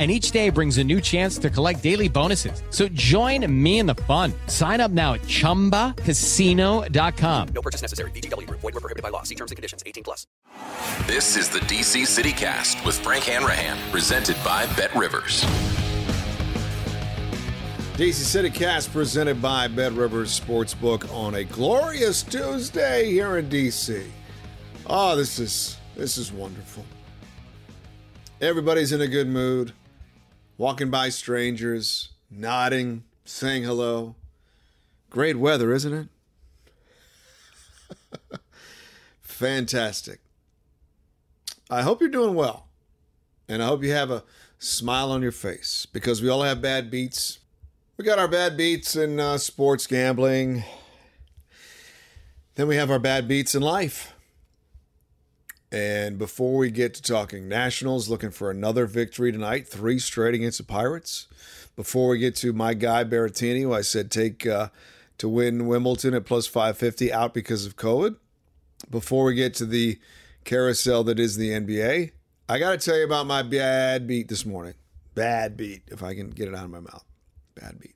And each day brings a new chance to collect daily bonuses. So join me in the fun. Sign up now at ChumbaCasino.com. No purchase necessary. VGW. Void where prohibited by law. See terms and conditions. 18 plus. This is the DC City Cast with Frank Hanrahan, presented by Bet Rivers. DC City Cast presented by Bet Rivers Sportsbook on a glorious Tuesday here in DC. Oh, this is wonderful. Everybody's in a good mood, walking by strangers, nodding, saying hello. Great weather, isn't it? Fantastic. I hope you're doing well, and I hope you have a smile on your face, because we all have bad beats. We got our bad beats in sports gambling. Then we have our bad beats in life. And before we get to talking Nationals, looking for another victory tonight, 3 straight against the Pirates. Before we get to my guy, Berrettini, who I said take to win Wimbledon at plus 550, out because of COVID. Before we get to the carousel that is the NBA, I got to tell you about my bad beat this morning. Bad beat, if I can get it out of my mouth. Bad beat.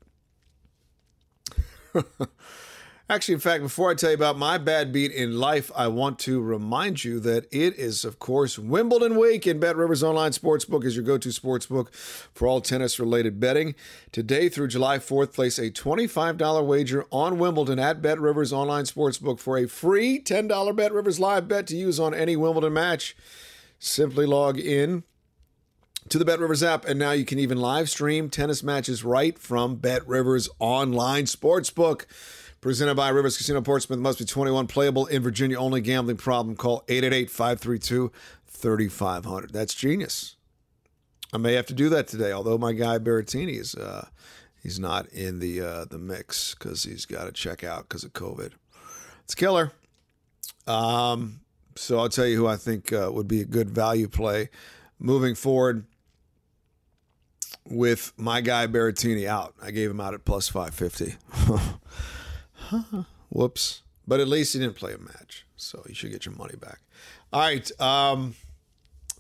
Actually, in fact, before I tell you about my bad beat in life, I want to remind you that it is, of course, Wimbledon week, and Bet Rivers Online Sportsbook is your go-to sportsbook for all tennis-related betting. Today through July 4th, place a $25 wager on Wimbledon at Bet Rivers Online Sportsbook for a free $10 Bet Rivers live bet to use on any Wimbledon match. Simply log in to the Bet Rivers app, and now you can even live stream tennis matches right from Bet Rivers Online Sportsbook. Presented by Rivers Casino Portsmouth. Must be 21. Playable in Virginia only. Gambling problem? Call 888-532-3500. That's genius. I may have to do that today. Although my guy Berrettini is he's not in the mix because he's got to check out because of COVID. It's killer. So I'll tell you who I think would be a good value play moving forward with my guy Berrettini out. I gave him out at plus 550. Whoops. But at least he didn't play a match, so you should get your money back. All right.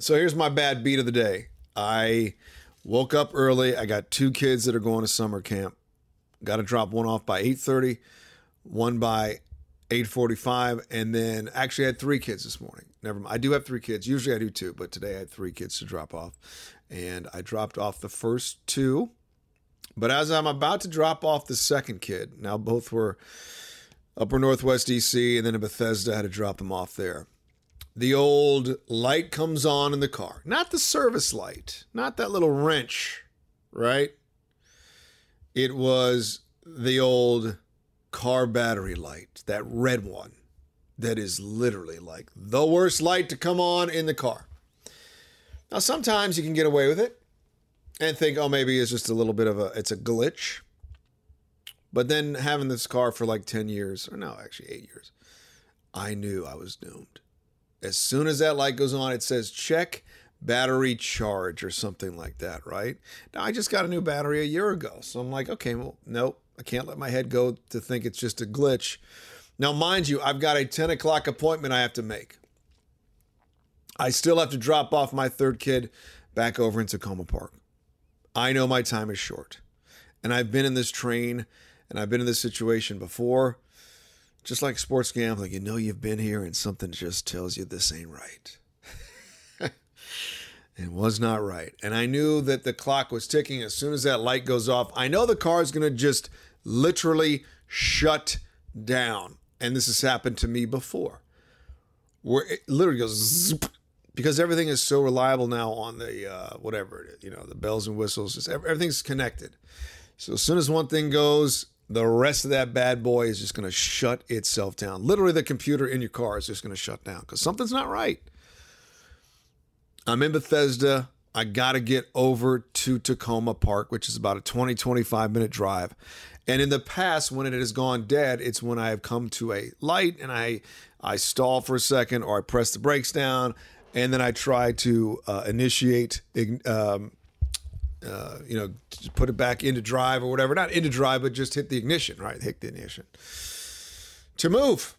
So here's my bad beat of the day. I woke up early. I got 2 kids that are going to summer camp. Got to drop one off by 8:30, one by 8:45, and then actually I had 3 kids this morning. Never mind. I do have 3 kids. Usually I do 2, but today I had 3 kids to drop off. And I dropped off the first 2. But as I'm about to drop off the second kid, now both were upper northwest DC and then in Bethesda, I had to drop them off there. The old light comes on in the car. Not the service light, not that little wrench, right? It was the old car battery light, that red one, that is literally like the worst light to come on in the car. Now, sometimes you can get away with it and think, oh, maybe it's just a little bit of a glitch. But then having this car for like 10 years, or no, actually 8 years, I knew I was doomed. As soon as that light goes on, it says check battery charge or something like that, right? Now, I just got a new battery a year ago. So I'm like, okay, well, nope, I can't let my head go to think it's just a glitch. Now, mind you, I've got a 10 o'clock appointment I have to make. I still have to drop off my third kid back over in Tacoma Park. I know my time is short. And I've been in this train and I've been in this situation before. Just like sports gambling, you know you've been here and something just tells you this ain't right. It was not right. And I knew that the clock was ticking as soon as that light goes off. I know the car is going to just literally shut down. And this has happened to me before, where it literally goes zoop, because everything is so reliable now on the whatever it is, you know, the bells and whistles, just everything's connected. So as soon as one thing goes, the rest of that bad boy is just going to shut itself down. Literally, the computer in your car is just going to shut down because something's not right. I'm in Bethesda. I got to get over to Tacoma Park, which is about a 20-25 minute drive. And in the past, when it has gone dead, it's when I have come to a light and I stall for a second, or I press the brakes down, and then I try to initiate, put it back into drive or whatever. Not into drive, but just hit the ignition, right? Hit the ignition to move.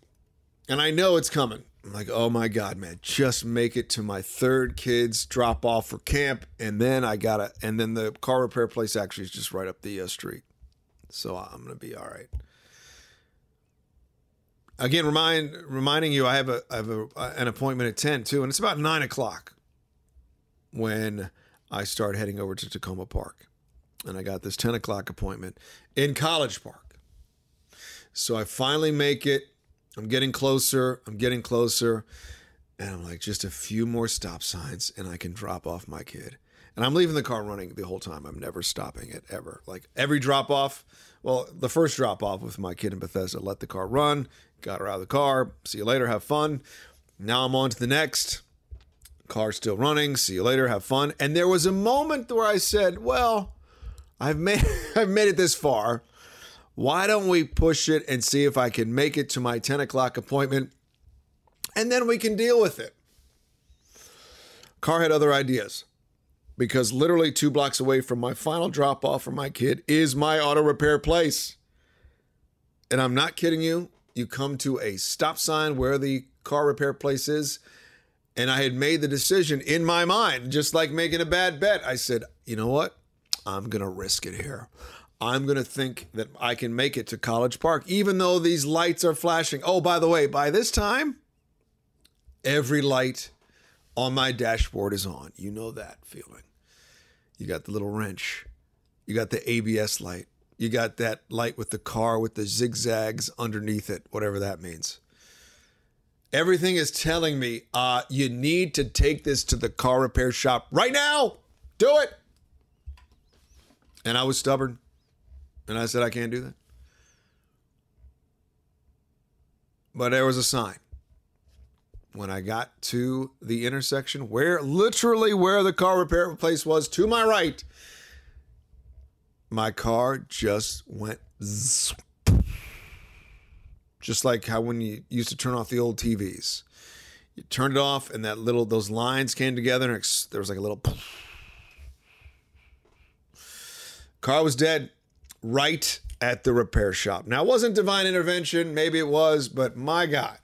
And I know it's coming. I'm like, oh my God, man, just make it to my third kid's drop off for camp. And then and then the car repair place actually is just right up the street. So I'm going to be all right. Again, reminding you, I have an appointment at 10 too, and it's about 9 o'clock when I start heading over to Tacoma Park, and I got this 10 o'clock appointment in College Park. So I finally make it. I'm getting closer. And I'm like, just a few more stop signs and I can drop off my kid. And I'm leaving the car running the whole time. I'm never stopping it ever. Like every drop off. Well, the first drop off with my kid in Bethesda, let the car run, got her out of the car. See you later. Have fun. Now I'm on to the next. Car still running. See you later. Have fun. And there was a moment where I said, well, I've made it this far. Why don't we push it and see if I can make it to my 10 o'clock appointment, and then we can deal with it. Car had other ideas, because literally 2 blocks away from my final drop off for my kid is my auto repair place. And I'm not kidding you. You come to a stop sign where the car repair place is. And I had made the decision in my mind, just like making a bad bet. I said, you know what? I'm going to risk it here. I'm going to think that I can make it to College Park, even though these lights are flashing. Oh, by the way, by this time, every light on my dashboard is on. You know that feeling. You got the little wrench. You got the ABS light. You got that light with the car with the zigzags underneath it, whatever that means. Everything is telling me, you need to take this to the car repair shop right now. Do it. And I was stubborn. And I said, I can't do that. But there was a sign. When I got to the intersection, where the car repair place was, to my right, my car just went zzz. Just like how when you used to turn off the old TVs. You turned it off and those lines came together and there was like a little. Car was dead. Right at the repair shop. Now, it wasn't divine intervention. Maybe it was, but my God,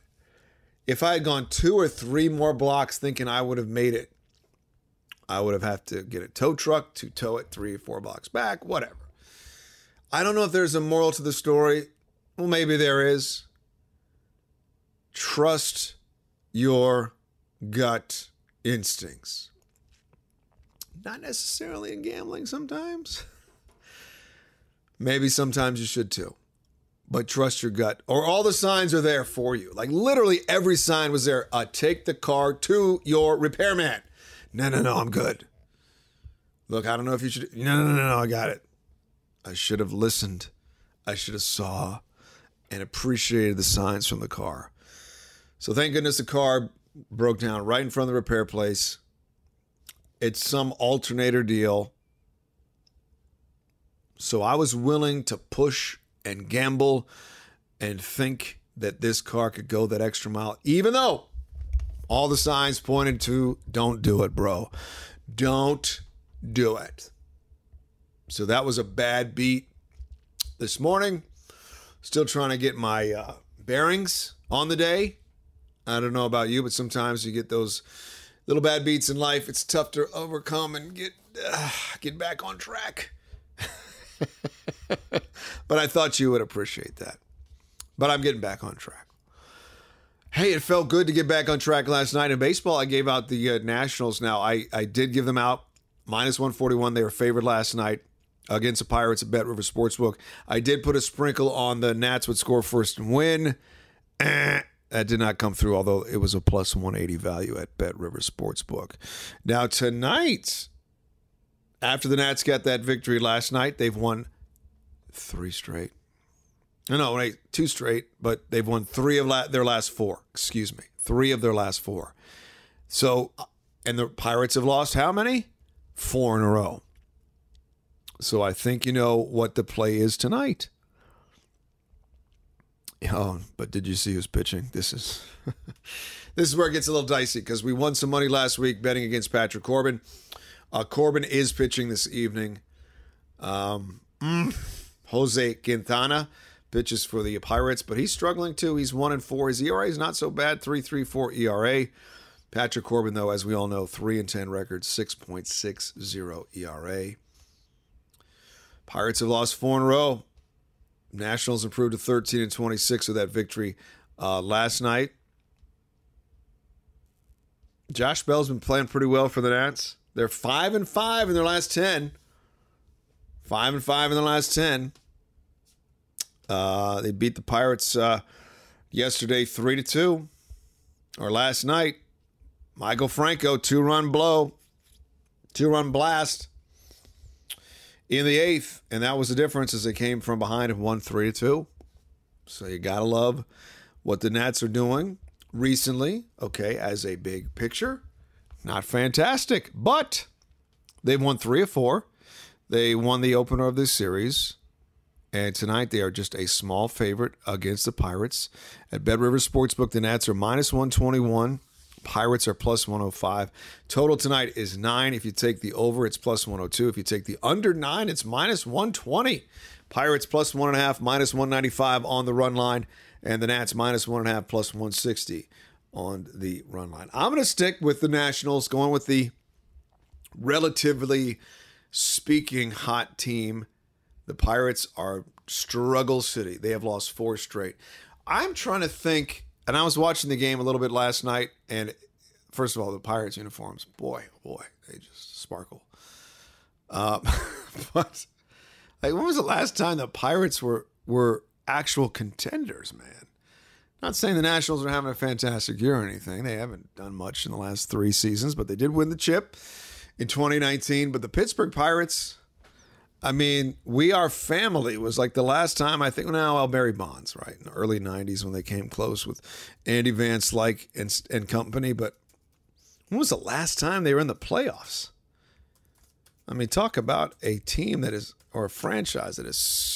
if I had gone 2 or 3 more blocks thinking I would have made it, I would have had to get a tow truck to tow it 3 or 4 blocks back, whatever. I don't know if there's a moral to the story. Well, maybe there is. Trust your gut instincts. Not necessarily in gambling sometimes. Maybe sometimes you should too, but trust your gut, or all the signs are there for you. Like literally every sign was there. Take the car to your repairman. No, I'm good. Look, I don't know if you should. No, I got it. I should have listened. I should have saw. and appreciated the signs from the car. So thank goodness the car broke down right in front of the repair place. It's some alternator deal. So I was willing to push and gamble and think that this car could go that extra mile, even though all the signs pointed to don't do it, bro. Don't do it. So that was a bad beat this morning. Still trying to get my bearings on the day. I don't know about you, but sometimes you get those little bad beats in life. It's tough to overcome and get back on track. But I thought you would appreciate that. But I'm getting back on track. Hey, it felt good to get back on track last night. In baseball, I gave out the Nationals now. I did give them out. Minus 141, they were favored last night against the Pirates at Bet Rivers Sportsbook. I did put a sprinkle on the Nats would score first and win. That did not come through, although it was a plus 180 value at Bet Rivers Sportsbook. Now tonight, after the Nats got that victory last night, they've won three straight. No, wait, two straight, but they've won three of their last four. Excuse me. Three of their last four. So, and the Pirates have lost how many? Four in a row. So I think you know what the play is tonight. Oh, but did you see who's pitching? This is where it gets a little dicey because we won some money last week betting against Patrick Corbin. Corbin is pitching this evening. Jose Quintana pitches for the Pirates, but he's struggling too. He's 1-4. His ERA is not so bad, 3.34 ERA. Patrick Corbin, though, as we all know, 3-10 record, 6.60 ERA. Pirates have lost four in a row. Nationals improved to 13-26 with that victory last night. Josh Bell's been playing pretty well for the Nats. They're 5-5 in their last 10. 5-5 in the last 10. They beat the Pirates yesterday 3-2, or last night. Michael Franco, two-run blast in the eighth, and that was the difference as they came from behind and won 3-2. So you gotta love what the Nats are doing recently. Okay, as a big picture, not fantastic, but they've won 3 of 4. They won the opener of this series. And tonight, they are just a small favorite against the Pirates. At Bet Rivers Sportsbook, the Nats are minus 121. Pirates are plus 105. Total tonight is 9. If you take the over, it's plus 102. If you take the under 9, it's minus 120. Pirates plus 1.5, minus 195 on the run line. And the Nats minus 1.5, plus 160 on the run line. I'm going to stick with the Nationals, going with the relatively speaking hot team. The Pirates are struggle city. They have lost 4 straight. I'm trying to think, and I was watching the game a little bit last night, and first of all, the Pirates uniforms, boy, they just sparkle. But like, when was the last time the Pirates were actual contenders, man? Not saying the Nationals are having a fantastic year or anything. They haven't done much in the last 3 seasons, but they did win the chip in 2019. But the Pittsburgh Pirates... I mean, We Are Family was like the last time, I think, Barry Bonds, right? In the early 90s when they came close with Andy Van Slyke and company. But when was the last time they were in the playoffs? I mean, talk about a team that is, or a franchise that is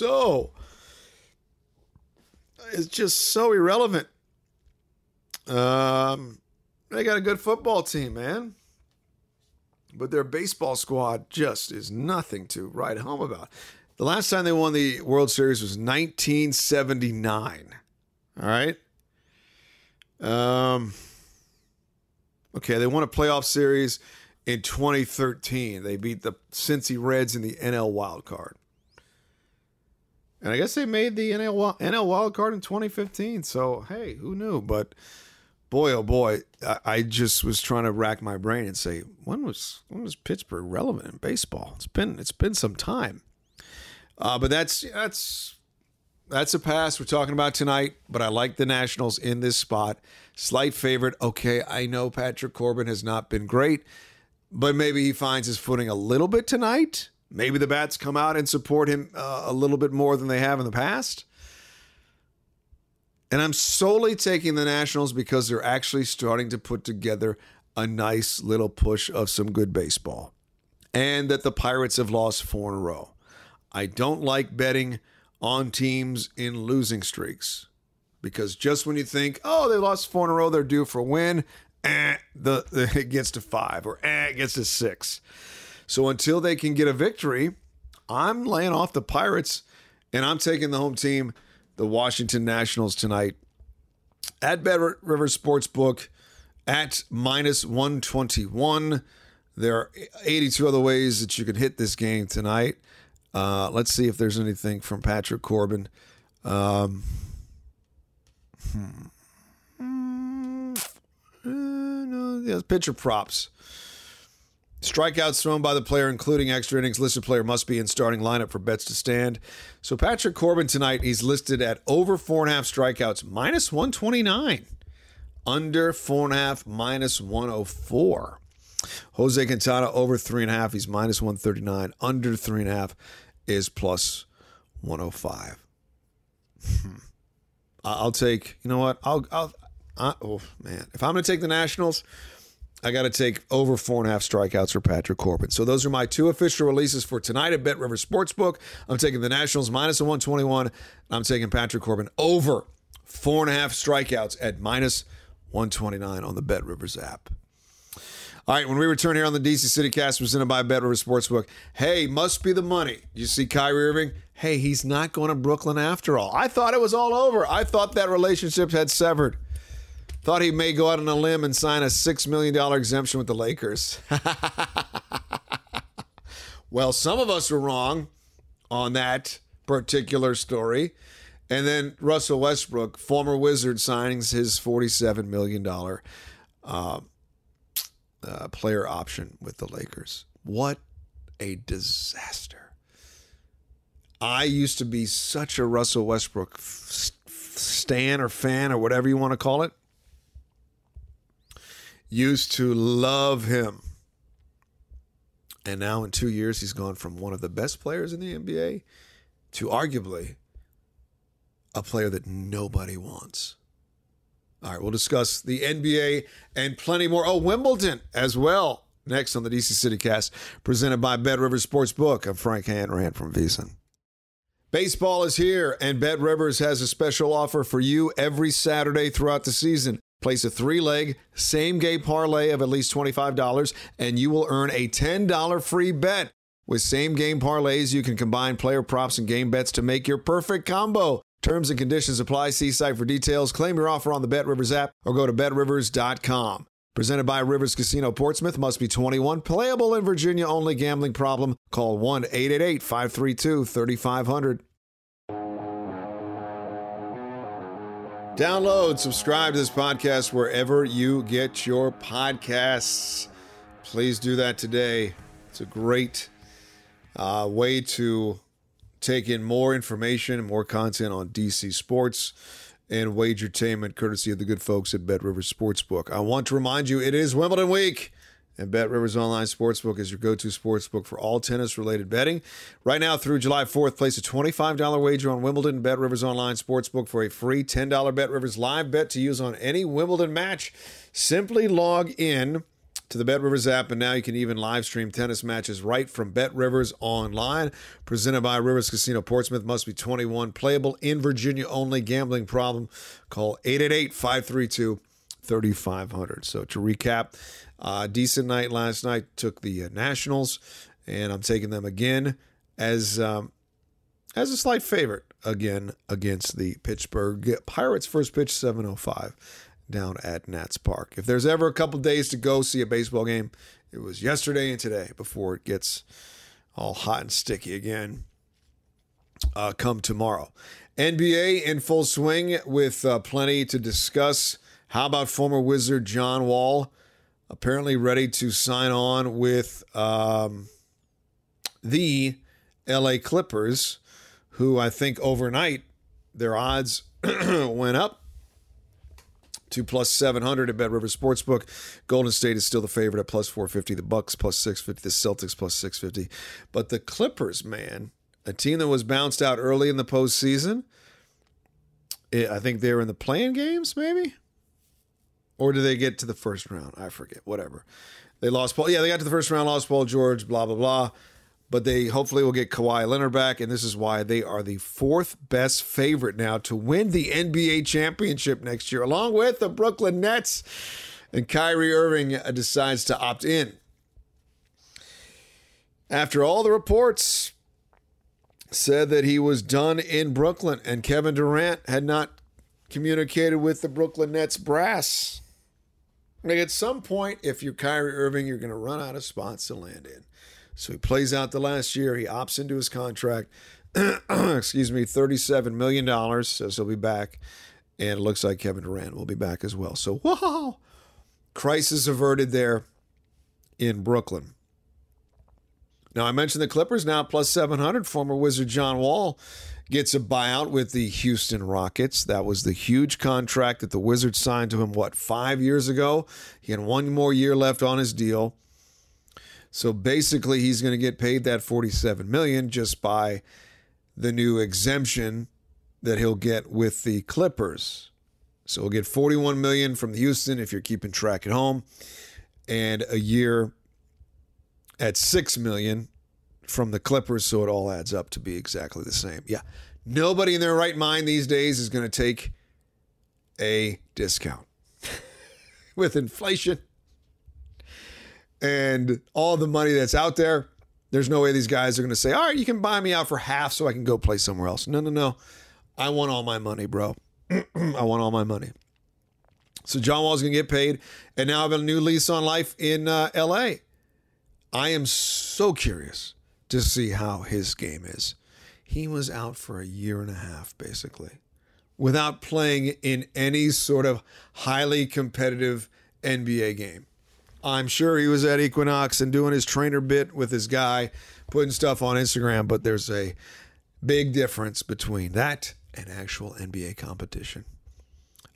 it's just so irrelevant. They got a good football team, man. But their baseball squad just is nothing to write home about. The last time they won the World Series was 1979. All right. Okay, they won a playoff series in 2013. They beat the Cincy Reds in the NL Wild Card. And I guess they made the NL Wild Card in 2015. So, hey, who knew? But... boy, oh boy, I just was trying to rack my brain and say, when was Pittsburgh relevant in baseball? It's been some time. But that's a pass we're talking about tonight. But I like the Nationals in this spot. Slight favorite. Okay, I know Patrick Corbin has not been great, but maybe he finds his footing a little bit tonight. Maybe the bats come out and support him a little bit more than they have in the past. And I'm solely taking the Nationals because they're actually starting to put together a nice little push of some good baseball. And that the Pirates have lost 4 in a row. I don't like betting on teams in losing streaks. Because just when you think, oh, they lost 4 in a row, they're due for a win, it gets to 5 or it gets to 6. So until they can get a victory, I'm laying off the Pirates, and I'm taking the home team, the Washington Nationals, tonight at Bet Rivers Sportsbook at -121. There are 82 other ways that you can hit this game tonight. Let's see if there's anything from Patrick Corbin. No, pitcher props. Strikeouts thrown by the player, including extra innings. Listed player must be in starting lineup for bets to stand. So Patrick Corbin tonight, he's listed at over 4.5 strikeouts, -129. Under 4.5, -104. Jose Quintana over 3.5, he's -139. Under 3.5 is +105. I'll take, you know what? If I'm going to take the Nationals, I got to take over 4.5 strikeouts for Patrick Corbin. So those are my 2 official releases for tonight at Bet Rivers Sportsbook. I'm taking the Nationals -121. I'm taking Patrick Corbin over 4.5 strikeouts at -129 on the Bet Rivers app. All right, when we return here on the DC City Cast, presented by Bet Rivers Sportsbook, hey, must be the money. You see Kyrie Irving? Hey, he's not going to Brooklyn after all. I thought it was all over. I thought that relationship had severed. Thought he may go out on a limb and sign a $6 million exemption with the Lakers. Well, some of us were wrong on that particular story. And then Russell Westbrook, former Wizard, signs his $47 million player option with the Lakers. What a disaster. I used to be such a Russell Westbrook stan or fan or whatever you want to call it. Used to love him. And now in 2 years, he's gone from one of the best players in the NBA to arguably a player that nobody wants. All right, we'll discuss the NBA and plenty more. Oh, Wimbledon as well. Next on the DC City Cast, presented by Bet Rivers Sportsbook. I'm Frank Hanrahan from VSiN. Baseball is here, and Bet Rivers has a special offer for you every Saturday throughout the season. Place a 3-leg, same-game parlay of at least $25, and you will earn a $10 free bet. With same-game parlays, you can combine player props and game bets to make your perfect combo. Terms and conditions apply. See site for details. Claim your offer on the Bet Rivers app or go to BetRivers.com. Presented by Rivers Casino Portsmouth. Must be 21. Playable in Virginia only. Gambling problem? Call 1-888-532-3500. Download, subscribe to this podcast wherever you get your podcasts. Please do that today. It's a great way to take in more information and more content on DC sports and wagertainment, courtesy of the good folks at Bet Rivers Sportsbook. I want to remind you, it is Wimbledon week, and Bet Rivers Online Sportsbook is your go-to sportsbook for all tennis-related betting. Right now through July 4th, place a $25 wager on Wimbledon. Bet Rivers Online Sportsbook for a free $10 Bet Rivers live bet to use on any Wimbledon match. Simply log in to the Bet Rivers app, and now you can even live stream tennis matches right from Bet Rivers Online. Presented by Rivers Casino Portsmouth. Must be 21. Playable in Virginia only. Gambling problem? Call 888-532-3500. So to recap, decent night last night. Took the Nationals, and I'm taking them again as a slight favorite again against the Pittsburgh Pirates. First pitch 7:05. Down at Nats Park. If there's ever a couple days to go see a baseball game, it was yesterday and today before it gets all hot and sticky again come tomorrow. NBA in full swing with plenty to discuss. How about former Wizard John Wall? Apparently ready to sign on with the LA Clippers, who I think overnight their odds went up to +700 at Bet Rivers Sportsbook. Golden State is still the favorite at +450. The Bucks +650. The Celtics +650. But the Clippers, man, a team that was bounced out early in the postseason, I think they were in the play-in games, maybe? Or did they get to the first round? I forget. Whatever. They lost Paul. Yeah, they got to the first round, lost Paul George, blah, blah, blah. But they hopefully will get Kawhi Leonard back, and this is why they are the fourth best favorite now to win the NBA championship next year, along with the Brooklyn Nets. And Kyrie Irving decides to opt in. After all the reports said that he was done in Brooklyn, and Kevin Durant had not communicated with the Brooklyn Nets brass. Like at some point, if you're Kyrie Irving, you're going to run out of spots to land in. So he plays out the last year. He opts into his contract, excuse me, $37 million. So he'll be back. And it looks like Kevin Durant will be back as well. So, whoa, crisis averted there in Brooklyn. Now, I mentioned the Clippers now plus 700. Former Wizard John Wall gets a buyout with the Houston Rockets. That was the huge contract that the Wizards signed to him, 5 years ago? He had one more year left on his deal. So basically, he's going to get paid that $47 million just by the new exemption that he'll get with the Clippers. So he'll get $41 million from Houston if you're keeping track at home, and a year at $6 million from the Clippers, so it all adds up to be exactly the same. Yeah, nobody in their right mind these days is going to take a discount with inflation. And all the money that's out there, there's no way these guys are going to say, all right, you can buy me out for half so I can go play somewhere else. No. I want all my money, bro. I want all my money. So John Wall's going to get paid. And now I've got a new lease on life in L.A. I am so curious to see how his game is. He was out for 1.5 years, basically, without playing in any sort of highly competitive NBA game. I'm sure he was at Equinox and doing his trainer bit with his guy, putting stuff on Instagram, but there's a big difference between that and actual NBA competition.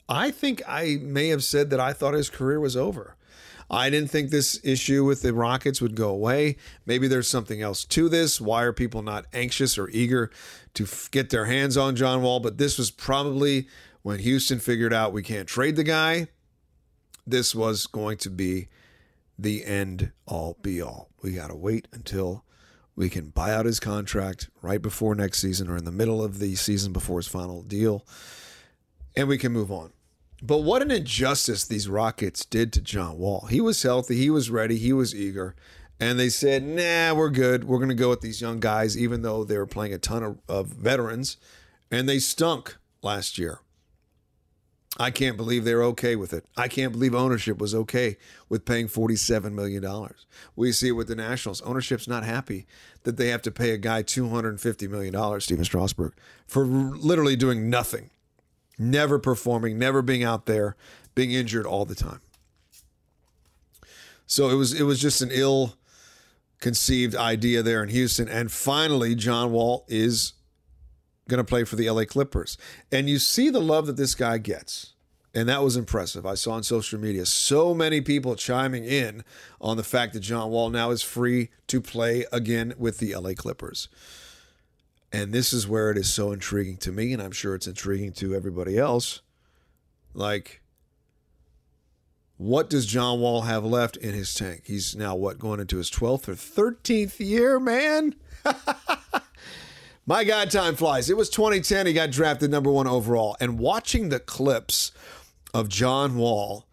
I think I may have said that I thought his career was over. I didn't think this issue with the Rockets would go away. Maybe there's something else to this. Why are people not anxious or eager to get their hands on John Wall? But this was probably when Houston figured out we can't trade the guy. This was going to be the end all be all. We got to wait until we can buy out his contract right before next season or in the middle of the season before his final deal, and we can move on. But what an injustice these Rockets did to John Wall. He was healthy. He was ready. He was eager. And they said, nah, we're good. We're going to go with these young guys, even though they were playing a ton of veterans, and they stunk last year. I can't believe they're okay with it. I can't believe ownership was okay with paying $47 million. We see it with the Nationals. Ownership's not happy that they have to pay a guy $250 million, Steven Strasburg, for literally doing nothing, never performing, never being out there, being injured all the time. So it was just an ill-conceived idea there in Houston. And finally, John Wall is going to play for the LA Clippers. And you see the love that this guy gets. And that was impressive. I saw on social media so many people chiming in on the fact that John Wall now is free to play again with the LA Clippers. And this is where it is so intriguing to me, and I'm sure it's intriguing to everybody else. Like, what does John Wall have left in his tank? He's now, going into his 12th or 13th year, man? My God, time flies. It was 2010. He got drafted number 1 overall. And watching the clips of John Wall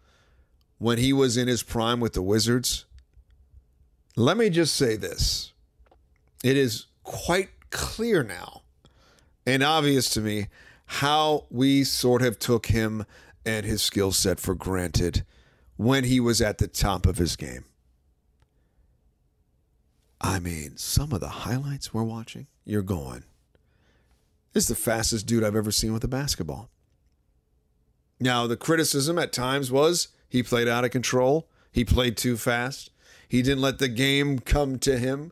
when he was in his prime with the Wizards, let me just say this. It is quite clear now and obvious to me how we sort of took him and his skill set for granted when he was at the top of his game. I mean, some of the highlights we're watching, you're going, this is the fastest dude I've ever seen with a basketball. Now, the criticism at times was he played out of control. He played too fast. He didn't let the game come to him.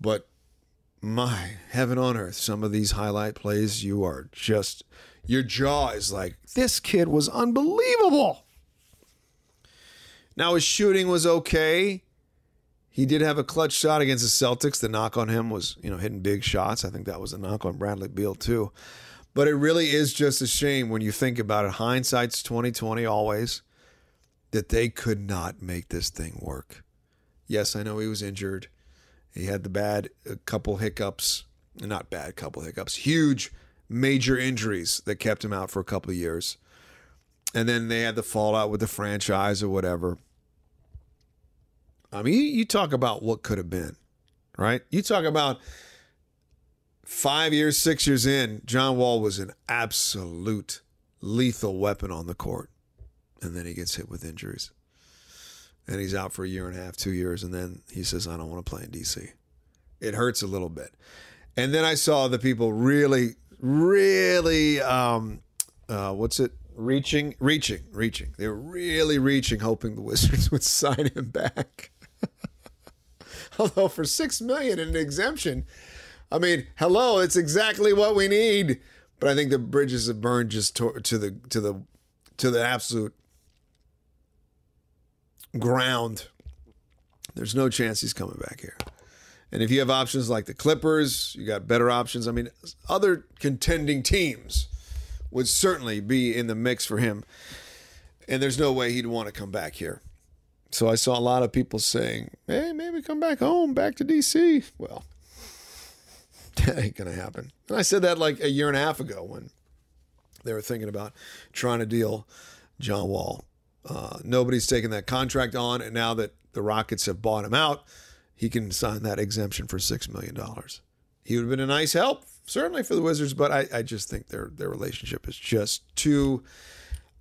But my heaven on earth, some of these highlight plays, your jaw is like, this kid was unbelievable. Now, his shooting was okay. He did have a clutch shot against the Celtics. The knock on him was, hitting big shots. I think that was a knock on Bradley Beal, too. But it really is just a shame when you think about it. Hindsight's 20/20 always, that they could not make this thing work. Yes, I know he was injured. He had the huge major injuries that kept him out for a couple of years. And then they had the fallout with the franchise or whatever. I mean, you talk about what could have been, right? You talk about 5 years, 6 years in, John Wall was an absolute lethal weapon on the court. And then he gets hit with injuries. And he's out for a year and a half, 2 years. And then he says, I don't want to play in DC. It hurts a little bit. And then I saw the people really, reaching. They were really reaching, hoping the Wizards would sign him back. Although for $6 million in an exemption, I mean, hello, it's exactly what we need. But I think the bridges have burned just to the absolute ground. There's no chance he's coming back here. And if you have options like the Clippers, you got better options. I mean, other contending teams would certainly be in the mix for him. And there's no way he'd want to come back here. So I saw a lot of people saying, hey, maybe come back home, back to D.C. Well, that ain't going to happen. And I said that like a year and a half ago when they were thinking about trying to deal John Wall. Nobody's taking that contract on. And now that the Rockets have bought him out, he can sign that exemption for $6 million. He would have been a nice help, certainly for the Wizards, but I just think their relationship is just too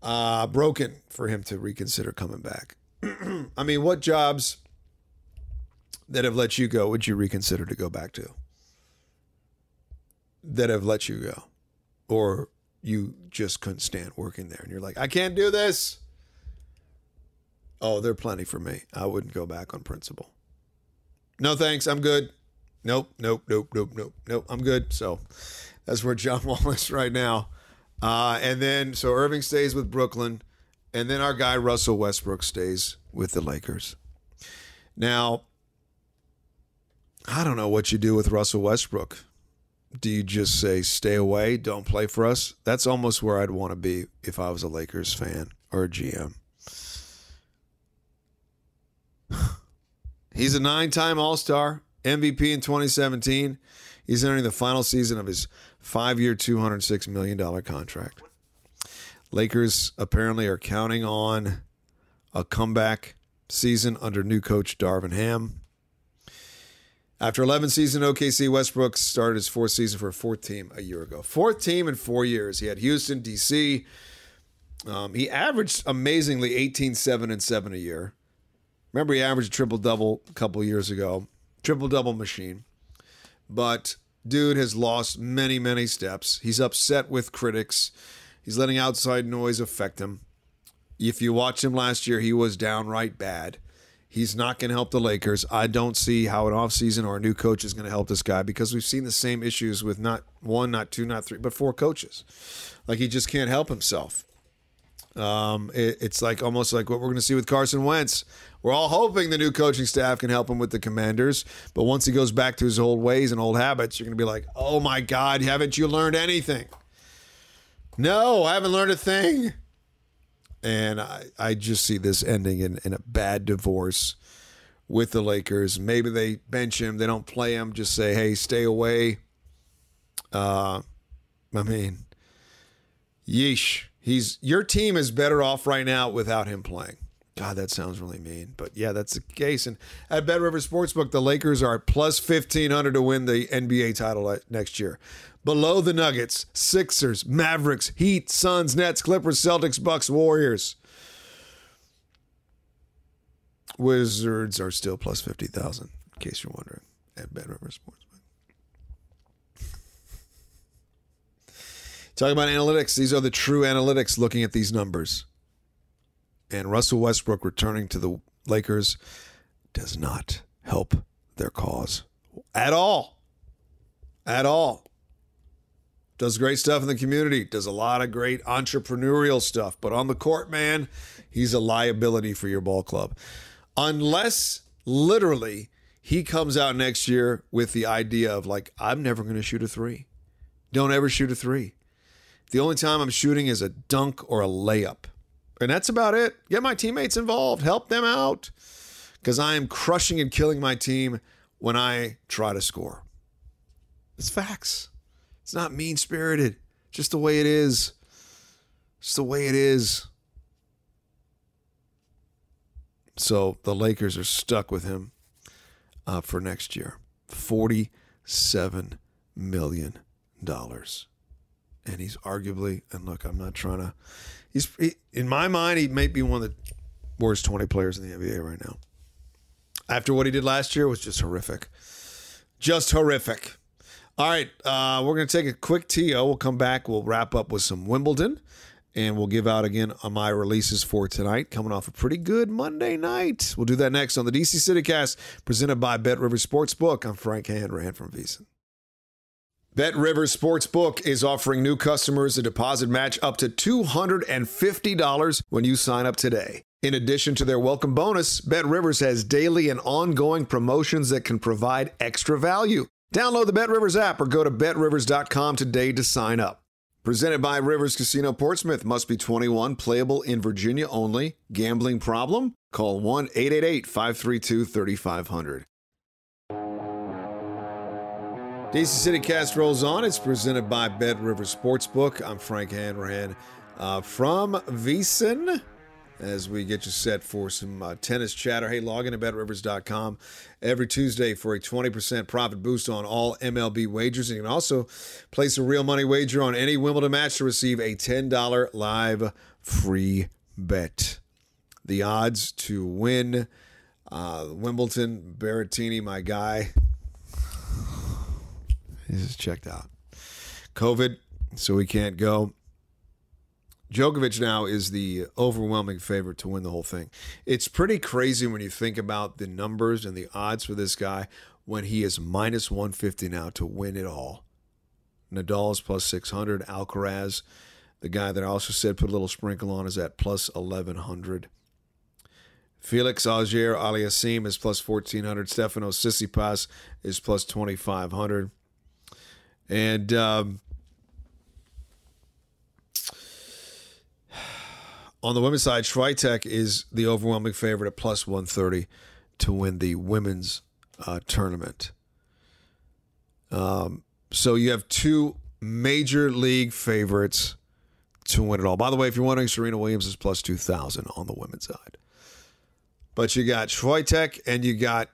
broken for him to reconsider coming back. I mean, what jobs that have let you go would you reconsider to go back to? That have let you go? Or you just couldn't stand working there and you're like, I can't do this. Oh, there are plenty for me. I wouldn't go back on principle. No, thanks. I'm good. Nope. I'm good. So that's where John Wall is right now. And then, so Irving stays with Brooklyn. And then our guy, Russell Westbrook, stays with the Lakers. Now, I don't know what you do with Russell Westbrook. Do you just say, stay away, don't play for us? That's almost where I'd want to be if I was a Lakers fan or a GM. He's a 9-time All-Star, MVP in 2017. He's entering the final season of his 5-year, $206 million contract. Lakers apparently are counting on a comeback season under new coach Darvin Ham. After 11 seasons in OKC, Westbrook started his fourth season for a fourth team a year ago. Fourth team in 4 years. He had Houston, D.C. He averaged amazingly 18, 7, and 7 a year. Remember, he averaged a triple-double a couple years ago. Triple-double machine. But dude has lost many, many steps. He's upset with critics. He's letting outside noise affect him. If you watched him last year, he was downright bad. He's not going to help the Lakers. I don't see how an offseason or a new coach is going to help this guy because we've seen the same issues with not one, not two, not three, but four coaches. Like, he just can't help himself. It's like almost like what we're going to see with Carson Wentz. We're all hoping the new coaching staff can help him with the Commanders, but once he goes back to his old ways and old habits, you're going to be like, oh my God, haven't you learned anything? No, I haven't learned a thing. And I just see this ending in a bad divorce with the Lakers. Maybe they bench him. They don't play him. Just say, hey, stay away. I mean, yeesh. Your team is better off right now without him playing. God, that sounds really mean. But, yeah, that's the case. And at Bet Rivers Sportsbook, the Lakers are plus 1,500 to win the NBA title next year. Below the Nuggets, Sixers, Mavericks, Heat, Suns, Nets, Clippers, Celtics, Bucks, Warriors. Wizards are still plus 50,000, in case you're wondering, at Bet Rivers Sportsbook. Talking about analytics, these are the true analytics looking at these numbers. And Russell Westbrook returning to the Lakers does not help their cause at all. At all. Does great stuff in the community. Does a lot of great entrepreneurial stuff. But on the court, man, he's a liability for your ball club. Unless, literally, he comes out next year with the idea of, like, I'm never going to shoot a three. Don't ever shoot a three. The only time I'm shooting is a dunk or a layup. And that's about it. Get my teammates involved. Help them out. Because I am crushing and killing my team when I try to score. It's facts. It's not mean-spirited. Just the way it is. Just the way it is. So the Lakers are stuck with him for next year. $47 million. And he's arguably, and look, I'm not trying to, in my mind, he might be one of the worst 20 players in the NBA right now. After what he did last year, it was just horrific. Just horrific. All right, we're going to take a quick TO. We'll come back. We'll wrap up with some Wimbledon. And we'll give out again on my releases for tonight, coming off a pretty good Monday night. We'll do that next on the DC City Cast, presented by Bet Rivers Sportsbook. I'm Frank Hanrahan from VSiN. Bet Rivers Sportsbook is offering new customers a deposit match up to $250 when you sign up today. In addition to their welcome bonus, Bet Rivers has daily and ongoing promotions that can provide extra value. Download the Bet Rivers app or go to betrivers.com today to sign up. Presented by Rivers Casino Portsmouth. Must be 21, playable in Virginia only. Gambling problem? Call 1-888-532-3500. DC City Cast rolls on. It's presented by Bet Rivers Sportsbook. I'm Frank Hanrahan from VSiN, as we get you set for some tennis chatter. Hey, log in to betrivers.com every Tuesday for a 20% profit boost on all MLB wagers. And you can also place a real money wager on any Wimbledon match to receive a $10 live free bet. The odds to win Wimbledon, Berrettini, my guy, this is checked out. COVID, so we can't go. Djokovic now is the overwhelming favorite to win the whole thing. It's pretty crazy when you think about the numbers and the odds for this guy when he is minus 150 now to win it all. Nadal is plus 600. Alcaraz, the guy that I also said put a little sprinkle on, is at plus 1,100. Felix Auger Aliassime is plus 1,400. Stefanos Tsitsipas is plus 2,500. And... on the women's side, Swiatek is the overwhelming favorite at plus 130 to win the women's tournament. So you have two major league favorites to win it all. By the way, if you're wondering, Serena Williams is plus 2,000 on the women's side. But you got Swiatek and you got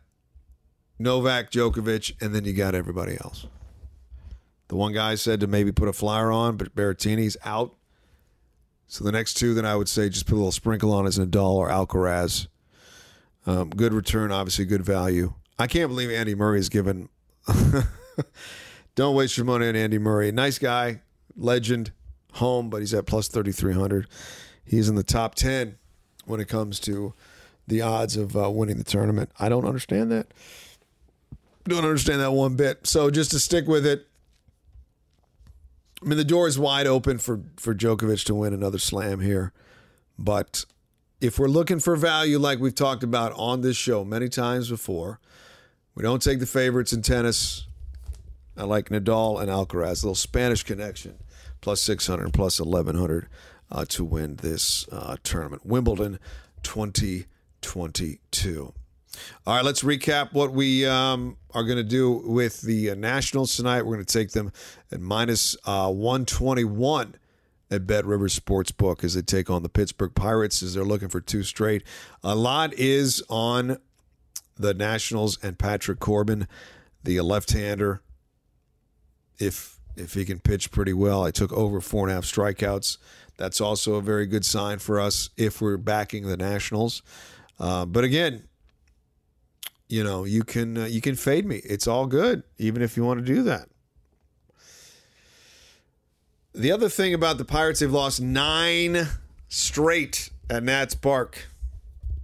Novak Djokovic, and then you got everybody else. The one guy said to maybe put a flyer on, but Berrettini's out. So the next two that I would say just put a little sprinkle on is Nadal or Alcaraz. Good return, obviously, good value. I can't believe Andy Murray is given. Don't waste your money on Andy Murray. Nice guy, legend, home, but he's at plus 3,300. He's in the top 10 when it comes to the odds of winning the tournament. I don't understand that. Don't understand that one bit. So just to stick with it, I mean, the door is wide open for Djokovic to win another slam here. But if we're looking for value, like we've talked about on this show many times before, we don't take the favorites in tennis. I like Nadal and Alcaraz, a little Spanish connection, plus 600, plus 1,100 to win this tournament. Wimbledon 2022. All right, let's recap what we are going to do with the Nationals tonight. We're going to take them at minus 121 at Bet Rivers Sportsbook as they take on the Pittsburgh Pirates as they're looking for two straight. A lot is on the Nationals and Patrick Corbin, the left-hander, if he can pitch pretty well. I took over 4.5 strikeouts. That's also a very good sign for us if we're backing the Nationals. But again, you know, you can fade me. It's all good, even if you want to do that. The other thing about the Pirates, they've lost 9 straight at Nats Park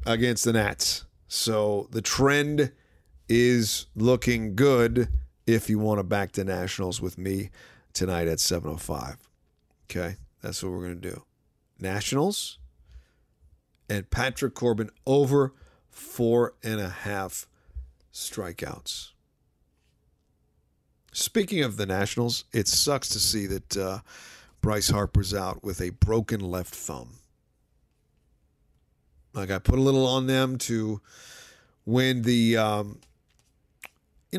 against the Nats. So the trend is looking good if you want to back the Nationals with me tonight at 7:05. Okay, that's what we're going to do. Nationals and Patrick Corbin over 4.5 strikeouts. Speaking of the Nationals, it sucks to see that Bryce Harper's out with a broken left thumb. Like, I put a little on them to win the,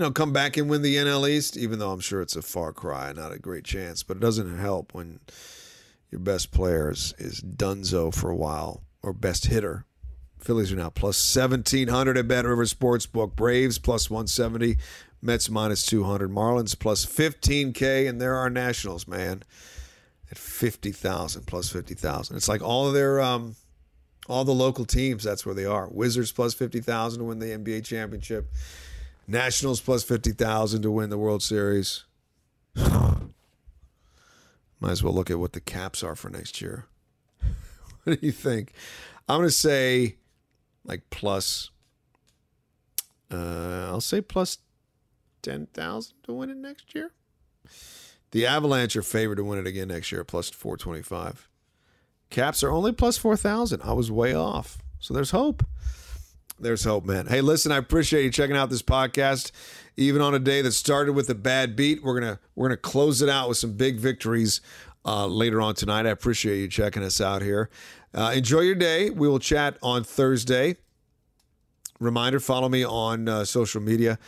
come back and win the NL East, even though I'm sure it's a far cry, not a great chance. But it doesn't help when your best player is Dunzo for a while, or best hitter. Phillies are now plus 1,700 at Bet Rivers Sportsbook. Braves plus 170. Mets minus 200. Marlins plus 15K. And there are Nationals, man, at 50,000, plus 50,000. It's like all of their... all the local teams, that's where they are. Wizards plus 50,000 to win the NBA championship. Nationals plus 50,000 to win the World Series. Might as well look at what the Caps are for next year. What do you think? I'm going to say like plus, I'll say plus 10,000 to win it next year. The Avalanche are favored to win it again next year, plus 425. Caps are only plus 4,000. I was way off. So there's hope. There's hope, man. Hey, listen, I appreciate you checking out this podcast. Even on a day that started with a bad beat, we're gonna close it out with some big victories later on tonight. I appreciate you checking us out here. Enjoy your day. We will chat on Thursday. Reminder, follow me on social media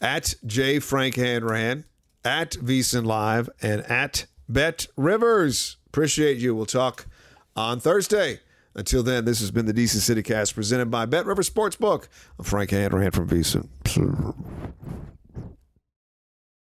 at J. Frank Hanrahan, at VSiN Live, and at Bet Rivers. Appreciate you. We'll talk on Thursday. Until then, this has been the DC City Cast presented by Bet Rivers Sportsbook. I'm Frank Hanrahan from VSiN.